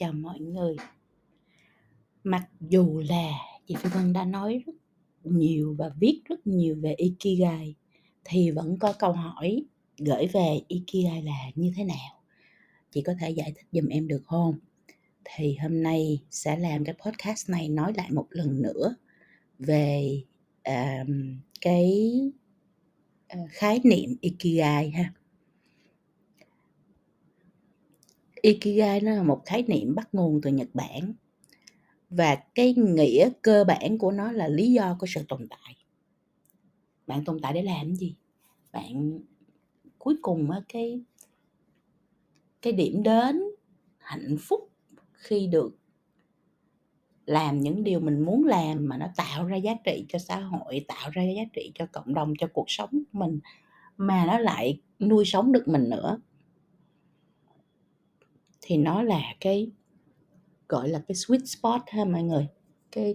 cho mọi người. Mặc dù là chị Phi Vân đã nói rất nhiều và viết rất nhiều về Ikigai, thì vẫn có câu hỏi gửi về Ikigai là như thế nào, chị có thể giải thích giùm em được không? Thì hôm nay sẽ làm cái podcast này nói lại một lần nữa về cái khái niệm Ikigai ha. Ikigai nó là một khái niệm bắt nguồn từ Nhật Bản, và cái nghĩa cơ bản của nó là lý do của sự tồn tại. Bạn tồn tại để làm gì? Bạn cuối cùng cái điểm đến hạnh phúc khi được làm những điều mình muốn làm mà nó tạo ra giá trị cho xã hội, tạo ra giá trị cho cộng đồng, cho cuộc sống của mình, mà nó lại nuôi sống được mình nữa, thì nó là cái gọi là cái sweet spot ha mọi người,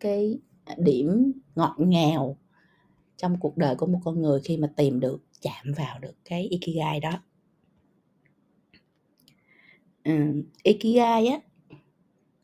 cái điểm ngọt ngào trong cuộc đời của một con người khi mà tìm được, chạm vào được cái Ikigai đó. Ikigai á,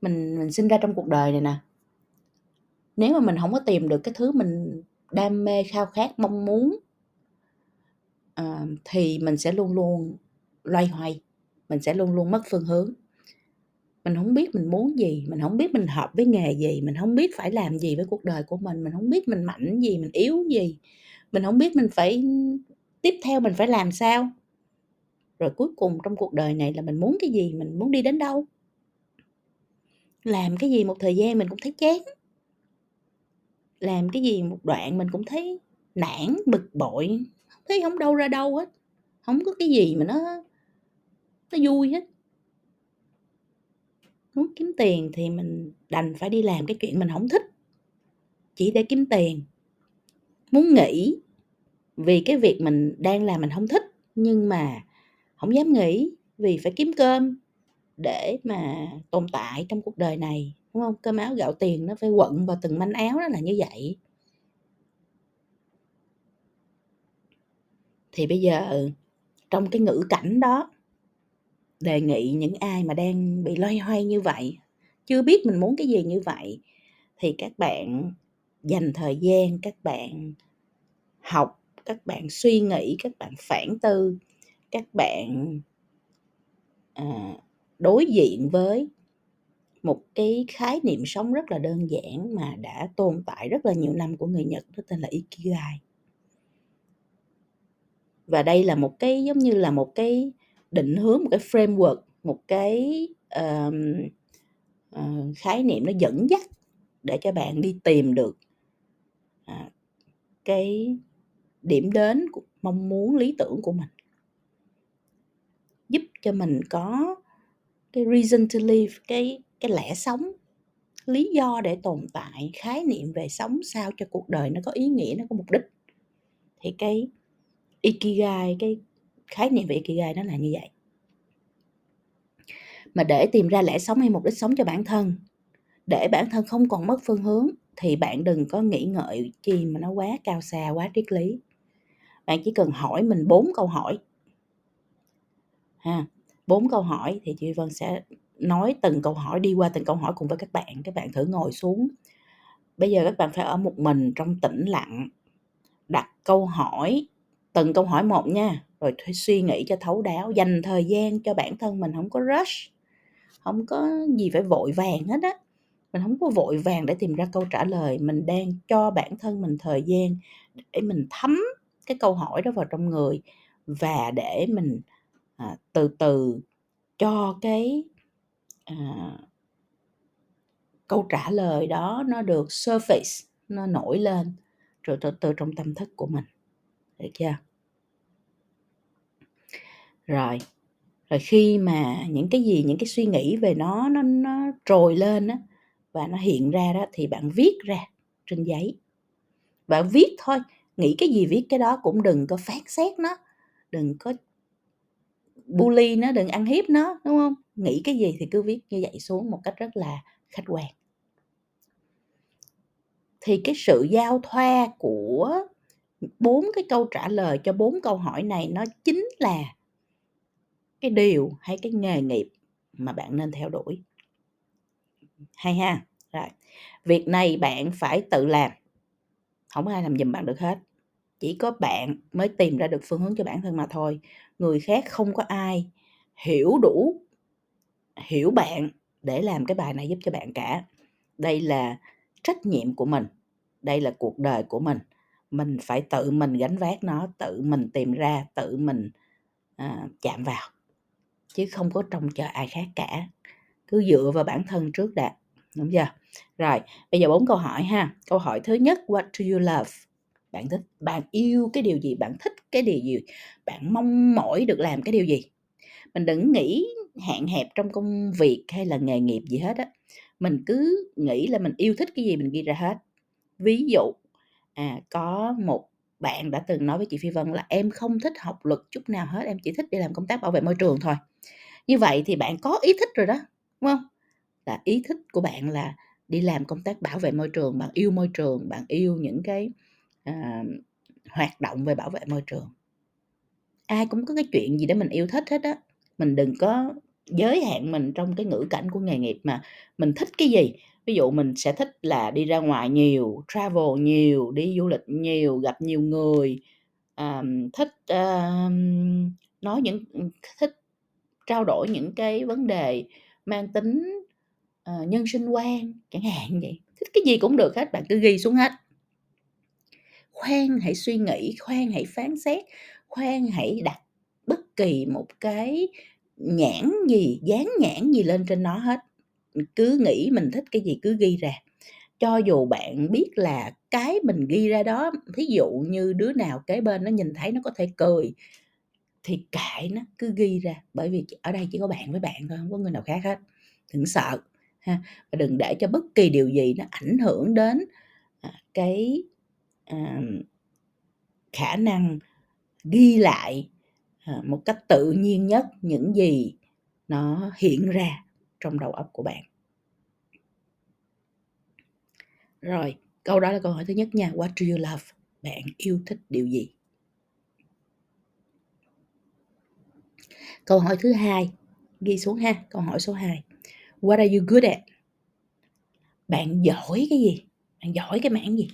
mình sinh ra trong cuộc đời này nè, nếu mà mình không có tìm được cái thứ mình đam mê, khao khát, mong muốn, thì mình sẽ luôn luôn loay hoay, mình sẽ luôn luôn mất phương hướng. Mình không biết mình muốn gì, mình không biết mình hợp với nghề gì, mình không biết phải làm gì với cuộc đời của mình không biết mình mạnh gì, mình yếu gì, mình không biết mình phải tiếp theo mình phải làm sao. Rồi cuối cùng trong cuộc đời này là mình muốn cái gì, mình muốn đi đến đâu. Làm cái gì một thời gian mình cũng thấy chán, làm cái gì một đoạn mình cũng thấy nản, bực bội, thấy không đâu ra đâu hết, không có cái gì mà nó vui hết. Muốn kiếm tiền thì mình đành phải đi làm cái chuyện mình không thích chỉ để kiếm tiền. Muốn nghỉ vì cái việc mình đang làm mình không thích, nhưng mà không dám nghỉ vì phải kiếm cơm để mà tồn tại trong cuộc đời này, đúng không? Cơm áo gạo tiền nó phải quận vào từng manh áo, đó là như vậy. Thì bây giờ trong cái ngữ cảnh đó, đề nghị những ai mà đang bị loay hoay như vậy, chưa biết mình muốn cái gì như vậy, thì các bạn dành thời gian, các bạn học, các bạn suy nghĩ, các bạn phản tư, các bạn đối diện với một cái khái niệm sống rất là đơn giản mà đã tồn tại rất là nhiều năm của người Nhật, đó tên là Ikigai. Và đây là một cái giống như là một cái định hướng, một cái framework, một cái khái niệm nó dẫn dắt để cho bạn đi tìm được cái điểm đến mong muốn lý tưởng của mình, giúp cho mình có cái reason to live, cái lẽ sống, lý do để tồn tại, khái niệm về sống sao cho cuộc đời nó có ý nghĩa, nó có mục đích. Thì cái Ikigai, cái khái niệm về Ikigai nó là như vậy. Mà để tìm ra lẽ sống hay mục đích sống cho bản thân, để bản thân không còn mất phương hướng, thì bạn đừng có nghĩ ngợi gì mà nó quá cao xa, quá triết lý. Bạn chỉ cần hỏi mình 4 câu hỏi ha. 4 câu hỏi thì chị Vân sẽ nói từng câu hỏi, đi qua từng câu hỏi cùng với các bạn. Các bạn thử ngồi xuống. Bây giờ các bạn phải ở một mình trong tĩnh lặng, đặt câu hỏi, từng câu hỏi một nha, rồi suy nghĩ cho thấu đáo, dành thời gian cho bản thân mình, không có rush, không có gì phải vội vàng hết á. Mình không có vội vàng để tìm ra câu trả lời, mình đang cho bản thân mình thời gian để mình thấm cái câu hỏi đó vào trong người, và để mình từ từ cho cái câu trả lời đó nó được surface, nó nổi lên rồi từ từ trong tâm thức của mình, được chưa? Rồi khi mà những cái gì, những cái suy nghĩ về nó trồi lên đó, và nó hiện ra đó, thì bạn viết ra trên giấy. Bạn viết thôi, nghĩ cái gì viết cái đó, cũng đừng có phán xét nó, đừng có bully nó, đừng ăn hiếp nó, đúng không? Nghĩ cái gì thì cứ viết như vậy xuống một cách rất là khách quan. Thì cái sự giao thoa của 4 cái câu trả lời cho 4 câu hỏi này, nó chính là cái điều hay cái nghề nghiệp mà bạn nên theo đuổi. hay ha. Rồi, việc này bạn phải tự làm, không có ai làm giùm bạn được hết. Chỉ có bạn mới tìm ra được phương hướng cho bản thân mà thôi. Người khác không có ai hiểu đủ, hiểu bạn để làm cái bài này giúp cho bạn cả. Đây là trách nhiệm của mình, đây là cuộc đời của mình. Mình phải tự mình gánh vác nó, tự mình tìm ra, tự mình chạm vào, chứ không có trông chờ ai khác cả. Cứ dựa vào bản thân trước đã, đúng chưa? Rồi, bây giờ 4 câu hỏi ha. Câu hỏi thứ nhất, what do you love? Bạn thích, bạn yêu cái điều gì, bạn thích cái điều gì, bạn mong mỏi được làm cái điều gì. Mình đừng nghĩ hạn hẹp trong công việc hay là nghề nghiệp gì hết á. Mình cứ nghĩ là mình yêu thích cái gì mình ghi ra hết. Ví dụ có một bạn đã từng nói với chị Phi Vân là em không thích học luật chút nào hết, em chỉ thích đi làm công tác bảo vệ môi trường thôi. Như vậy thì bạn có ý thích rồi đó, đúng không? Là ý thích của bạn là đi làm công tác bảo vệ môi trường, bạn yêu môi trường, bạn yêu những cái hoạt động về bảo vệ môi trường. Ai cũng có cái chuyện gì để mình yêu thích hết á. Mình đừng có giới hạn mình trong cái ngữ cảnh của nghề nghiệp mà mình thích cái gì. Ví dụ mình sẽ thích là đi ra ngoài nhiều, travel nhiều, đi du lịch nhiều, gặp nhiều người, thích trao đổi những cái vấn đề mang tính nhân sinh quan chẳng hạn vậy. Thích cái gì cũng được hết, bạn cứ ghi xuống hết. Khoan hãy suy nghĩ, khoan hãy phán xét, khoan hãy đặt bất kỳ một cái nhãn gì, dán nhãn gì lên trên nó hết. Cứ nghĩ mình thích cái gì cứ ghi ra. Cho dù bạn biết là cái mình ghi ra đó, thí dụ như đứa nào kế bên nó nhìn thấy nó có thể cười, thì kệ nó, cứ ghi ra. Bởi vì ở đây chỉ có bạn với bạn thôi, không có người nào khác hết. Đừng sợ ha. Và đừng để cho bất kỳ điều gì nó ảnh hưởng đến cái khả năng ghi lại một cách tự nhiên nhất những gì nó hiện ra trong đầu óc của bạn. Rồi, câu đó là câu hỏi thứ nhất nha. What do you love? Bạn yêu thích điều gì? Câu hỏi thứ hai, ghi xuống ha. Câu hỏi số 2, what are you good at? Bạn giỏi cái gì? Bạn giỏi cái mảng gì?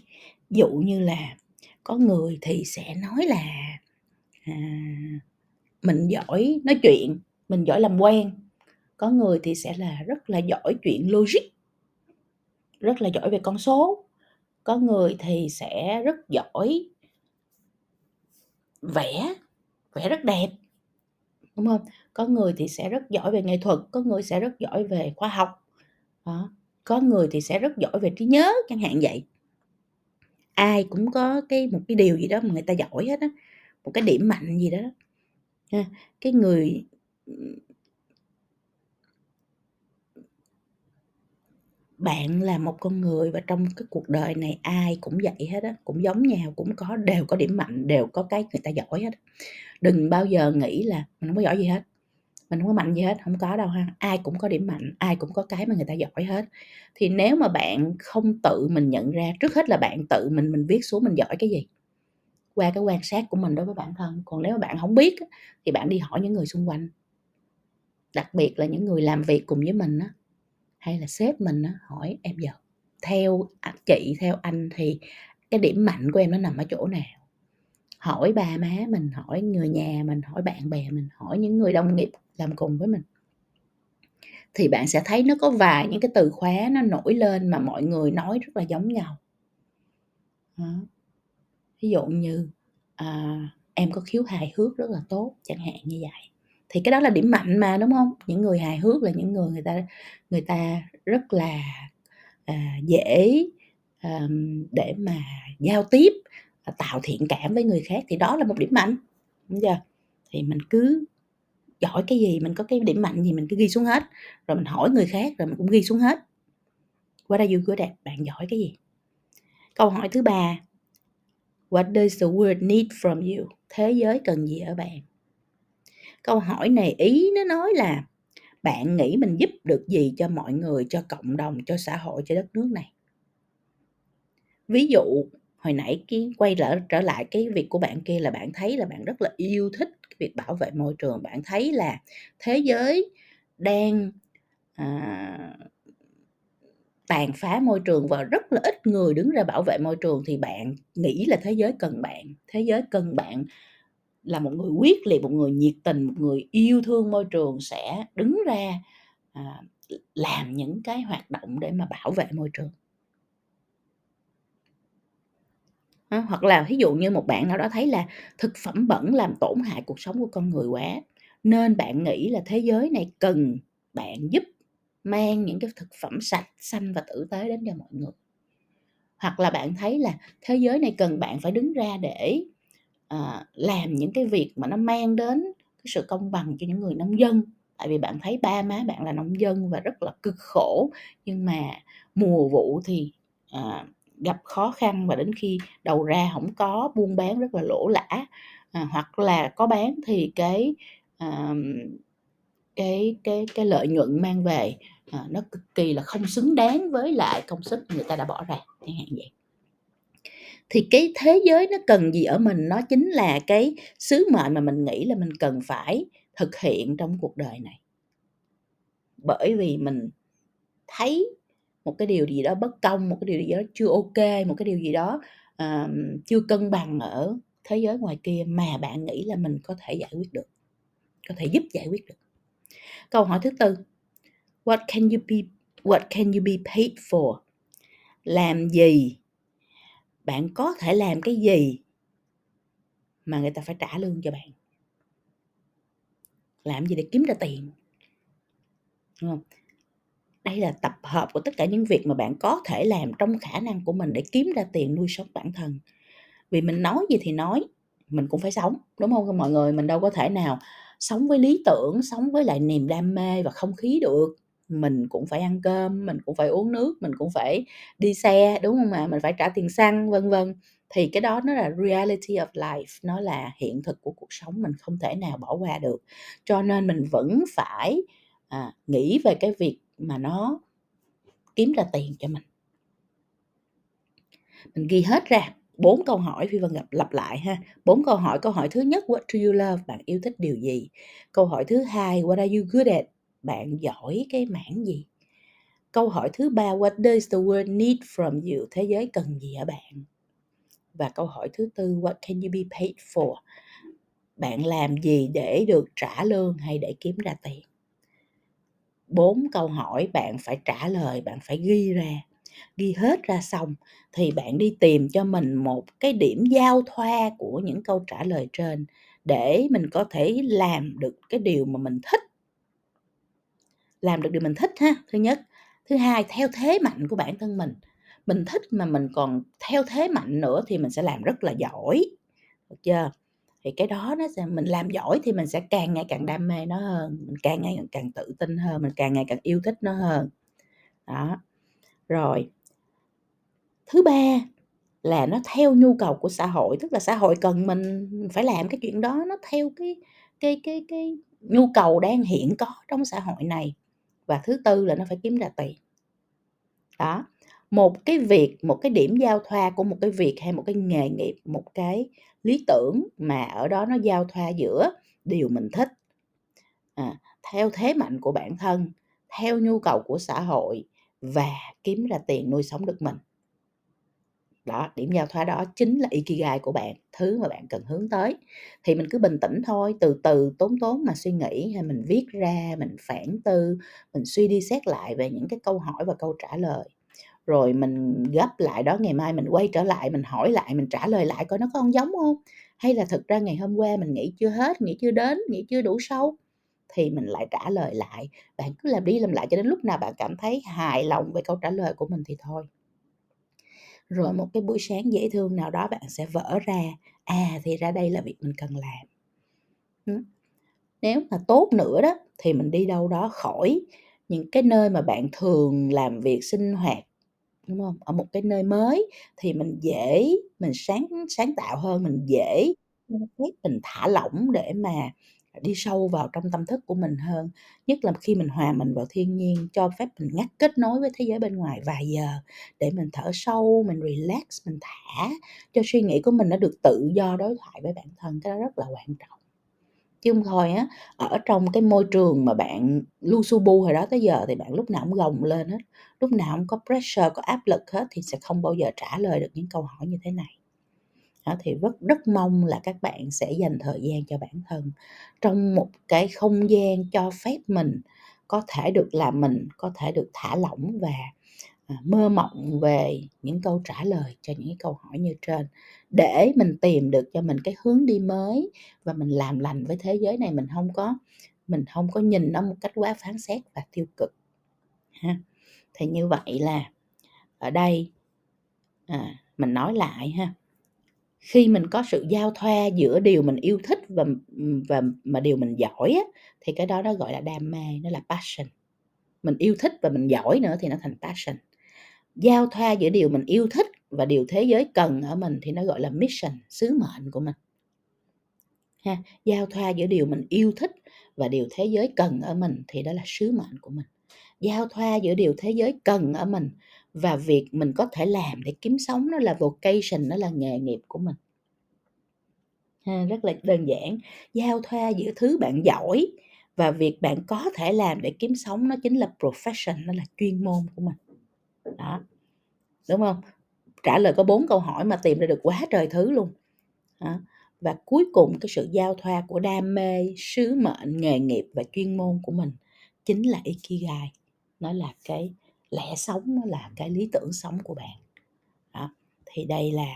Ví dụ như là có người thì sẽ nói là mình giỏi nói chuyện, mình giỏi làm quen. Có người thì sẽ là rất là giỏi chuyện logic, rất là giỏi về con số. Có người thì sẽ rất giỏi vẽ rất đẹp, đúng không? Có người thì sẽ rất giỏi về nghệ thuật, có người sẽ rất giỏi về khoa học. Đó. Có người thì sẽ rất giỏi về trí nhớ, chẳng hạn vậy. Ai cũng có một cái điều gì đó mà người ta giỏi hết á, một cái điểm mạnh gì đó. Ha. Cái người bạn là một con người và trong cái cuộc đời này ai cũng vậy hết á, cũng giống nhau, cũng đều có điểm mạnh, đều có cái người ta giỏi hết. Đừng bao giờ nghĩ là mình không có giỏi gì hết, mình không có mạnh gì hết, không có đâu ha. Ai cũng có điểm mạnh, ai cũng có cái mà người ta giỏi hết. Thì nếu mà bạn không tự mình nhận ra, trước hết là bạn tự mình viết xuống mình giỏi cái gì qua cái quan sát của mình đối với bản thân. Còn nếu mà bạn không biết thì bạn đi hỏi những người xung quanh, đặc biệt là những người làm việc cùng với mình á, hay là sếp mình á, hỏi em giờ theo chị, theo anh thì cái điểm mạnh của em nó nằm ở chỗ nào. Hỏi bà má mình, hỏi người nhà mình, hỏi bạn bè mình, hỏi những người đồng nghiệp làm cùng với mình. Thì bạn sẽ thấy nó có vài những cái từ khóa nó nổi lên mà mọi người nói rất là giống nhau. Đó. Ví dụ như em có khiếu hài hước rất là tốt, chẳng hạn như vậy. Thì cái đó là điểm mạnh mà, đúng không? Những người hài hước là những người ta rất là dễ để mà giao tiếp, tạo thiện cảm với người khác. Thì đó là một điểm mạnh, đúng chưa? Thì mình cứ giỏi cái gì, mình có cái điểm mạnh gì mình cứ ghi xuống hết. Rồi mình hỏi người khác, rồi mình cũng ghi xuống hết. What are you good at? Bạn giỏi cái gì? Câu hỏi thứ 3, what does the world need from you? Thế giới cần gì ở bạn? Câu hỏi này ý nó nói là bạn nghĩ mình giúp được gì cho mọi người, cho cộng đồng, cho xã hội, cho đất nước này. Ví dụ, hồi nãy quay trở lại cái việc của bạn kia là bạn thấy là bạn rất là yêu thích cái việc bảo vệ môi trường. Bạn thấy là thế giới đang tàn phá môi trường và rất là ít người đứng ra bảo vệ môi trường, thì bạn nghĩ là thế giới cần bạn. Thế giới cần bạn là một người quyết liệt, một người nhiệt tình, một người yêu thương môi trường sẽ đứng ra làm những cái hoạt động để mà bảo vệ môi trường. Hoặc là ví dụ như một bạn nào đó thấy là thực phẩm bẩn làm tổn hại cuộc sống của con người quá, nên bạn nghĩ là thế giới này cần bạn giúp mang những cái thực phẩm sạch, xanh và tử tế đến cho mọi người. Hoặc là bạn thấy là thế giới này cần bạn phải đứng ra để làm những cái việc mà nó mang đến cái sự công bằng cho những người nông dân. Tại vì bạn thấy ba má bạn là nông dân và rất là cực khổ, nhưng mà mùa vụ thì gặp khó khăn và đến khi đầu ra không có, buôn bán rất là lỗ lã, hoặc là có bán thì cái lợi nhuận mang về nó cực kỳ là không xứng đáng với lại công sức người ta đã bỏ ra, chẳng hạn vậy. Thì cái thế giới nó cần gì ở mình, nó chính là cái sứ mệnh mà mình nghĩ là mình cần phải thực hiện trong cuộc đời này. Bởi vì mình thấy một cái điều gì đó bất công, một cái điều gì đó chưa ok, một cái điều gì đó chưa cân bằng ở thế giới ngoài kia mà bạn nghĩ là mình có thể giải quyết được, có thể giúp giải quyết được. Câu hỏi thứ tư, What can you be paid for? Làm gì? Bạn có thể làm cái gì mà người ta phải trả lương cho bạn? Làm gì để kiếm ra tiền? Đúng không? Đây là tập hợp của tất cả những việc mà bạn có thể làm trong khả năng của mình để kiếm ra tiền nuôi sống bản thân. Vì mình nói gì thì nói, mình cũng phải sống, đúng không mọi người? Mình đâu có thể nào sống với lý tưởng, sống với lại niềm đam mê và không khí được. Mình cũng phải ăn cơm, mình cũng phải uống nước, mình cũng phải đi xe, đúng không mà? Mình phải trả tiền xăng, vân vân. Thì cái đó nó là reality of life, nó là hiện thực của cuộc sống, mình không thể nào bỏ qua được. Cho nên mình vẫn phải nghĩ về cái việc mà nó kiếm ra tiền cho mình. Mình ghi hết ra 4 câu hỏi, Phi Vân lặp lại ha. 4 câu hỏi. Câu hỏi thứ nhất, what do you love? Bạn yêu thích điều gì? Câu hỏi thứ hai, what are you good at? Bạn giỏi cái mảng gì? Câu hỏi thứ ba, what does the world need from you? Thế giới cần gì ở bạn? Và câu hỏi thứ tư, what can you be paid for? Bạn làm gì để được trả lương hay để kiếm ra tiền? 4 câu hỏi bạn phải trả lời, bạn phải ghi ra. Ghi hết ra xong thì bạn đi tìm cho mình một cái điểm giao thoa của những câu trả lời trên để mình có thể làm được cái điều mà mình thích. Làm được điều mình thích ha, thứ nhất. Thứ hai, theo thế mạnh của bản thân mình. Mình thích mà mình còn theo thế mạnh nữa thì mình sẽ làm rất là giỏi. Được chưa? Thì cái đó nó sẽ, mình làm giỏi thì mình sẽ càng ngày càng đam mê nó hơn, mình càng ngày càng tự tin hơn, mình càng ngày càng yêu thích nó hơn. Đó. Rồi. Thứ ba là nó theo nhu cầu của xã hội, tức là xã hội cần mình phải làm cái chuyện đó, nó theo cái nhu cầu đang hiện có trong xã hội này. Và thứ tư là nó phải kiếm ra tiền. Đó. Một cái việc, một cái điểm giao thoa của một cái việc hay một cái nghề nghiệp, một cái lý tưởng mà ở đó nó giao thoa giữa điều mình thích, theo thế mạnh của bản thân, theo nhu cầu của xã hội và kiếm ra tiền nuôi sống được mình. Đó, điểm giao thoa đó chính là Ikigai của bạn, thứ mà bạn cần hướng tới. Thì mình cứ bình tĩnh thôi, từ từ tốn mà suy nghĩ, hay mình viết ra, mình phản tư, mình suy đi xét lại về những cái câu hỏi và câu trả lời. Rồi mình gấp lại đó, ngày mai mình quay trở lại, mình hỏi lại, mình trả lời lại coi nó có không giống không? Hay là thực ra ngày hôm qua mình nghĩ chưa hết, nghĩ chưa đến, nghĩ chưa đủ sâu. Thì mình lại trả lời lại. Bạn cứ làm đi làm lại cho đến lúc nào bạn cảm thấy hài lòng về câu trả lời của mình thì thôi. Rồi một cái buổi sáng dễ thương nào đó bạn sẽ vỡ ra. À, thì ra đây là việc mình cần làm. Nếu mà tốt nữa đó, thì mình đi đâu đó khỏi những cái nơi mà bạn thường làm việc sinh hoạt, đúng không? Ở một cái nơi mới thì mình dễ, mình sáng tạo hơn, mình dễ, mình thả lỏng để mà đi sâu vào trong tâm thức của mình hơn. Nhất là khi mình hòa mình vào thiên nhiên, cho phép mình ngắt kết nối với thế giới bên ngoài vài giờ để mình thở sâu, mình relax, mình thả cho suy nghĩ của mình nó được tự do đối thoại với bản thân. Cái đó rất là quan trọng. Chứ không thôi á, ở trong cái môi trường mà bạn lu su bu hồi đó tới giờ thì bạn lúc nào cũng gồng lên hết, lúc nào cũng có pressure, có áp lực hết thì sẽ không bao giờ trả lời được những câu hỏi như thế này. Đó, thì rất mong là các bạn sẽ dành thời gian cho bản thân trong một cái không gian cho phép mình có thể được làm mình, có thể được thả lỏng và mơ mộng về những câu trả lời cho những câu hỏi như trên, để mình tìm được cho mình cái hướng đi mới và mình làm lành với thế giới này, mình không có nhìn nó một cách quá phán xét và tiêu cực ha. Thì như vậy là ở đây mình nói lại ha, khi mình có sự giao thoa giữa điều mình yêu thích và điều mình giỏi á, thì cái đó nó gọi là đam mê, nó là passion. Mình yêu thích và mình giỏi nữa thì nó thành passion. Giao thoa giữa điều mình yêu thích và điều thế giới cần ở mình thì nó gọi là mission, sứ mệnh của mình ha. Giao thoa giữa điều mình yêu thích và điều thế giới cần ở mình thì đó là sứ mệnh của mình. Giao thoa giữa điều thế giới cần ở mình và việc mình có thể làm để kiếm sống, nó là vocation, nó là nghề nghiệp của mình ha. Rất là đơn giản. Giao thoa giữa thứ bạn giỏi và việc bạn có thể làm để kiếm sống, nó chính là profession, nó là chuyên môn của mình. Đó, đúng không? Trả lời có 4 câu hỏi mà tìm ra được quá trời thứ luôn. Đó. Và cuối cùng cái sự giao thoa của đam mê, sứ mệnh, nghề nghiệp và chuyên môn của mình chính là Ikigai. Nó là cái lẽ sống, nó là cái lý tưởng sống của bạn. Đó. Thì đây là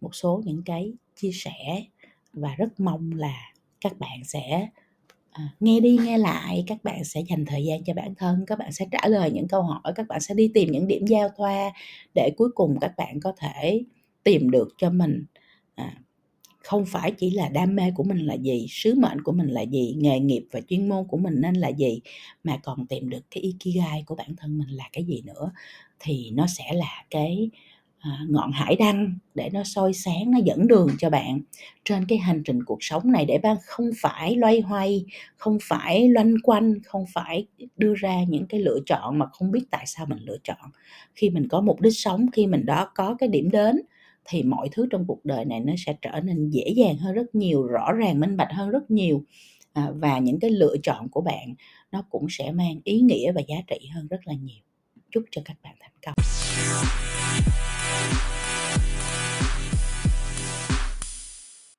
một số những cái chia sẻ và rất mong là các bạn sẽ nghe đi nghe lại, các bạn sẽ dành thời gian cho bản thân, các bạn sẽ trả lời những câu hỏi, các bạn sẽ đi tìm những điểm giao thoa để cuối cùng các bạn có thể tìm được cho mình không phải chỉ là đam mê của mình là gì, sứ mệnh của mình là gì, nghề nghiệp và chuyên môn của mình nên là gì, mà còn tìm được cái Ikigai của bản thân mình là cái gì nữa. Thì nó sẽ là cái ngọn hải đăng để nó soi sáng, nó dẫn đường cho bạn trên cái hành trình cuộc sống này, để bạn không phải loay hoay, không phải loanh quanh, không phải đưa ra những cái lựa chọn mà không biết tại sao mình lựa chọn. Khi mình có mục đích sống, khi mình đó có cái điểm đến thì mọi thứ trong cuộc đời này nó sẽ trở nên dễ dàng hơn rất nhiều, rõ ràng, minh bạch hơn rất nhiều, và những cái lựa chọn của bạn nó cũng sẽ mang ý nghĩa và giá trị hơn rất là nhiều. Chúc cho các bạn thành công.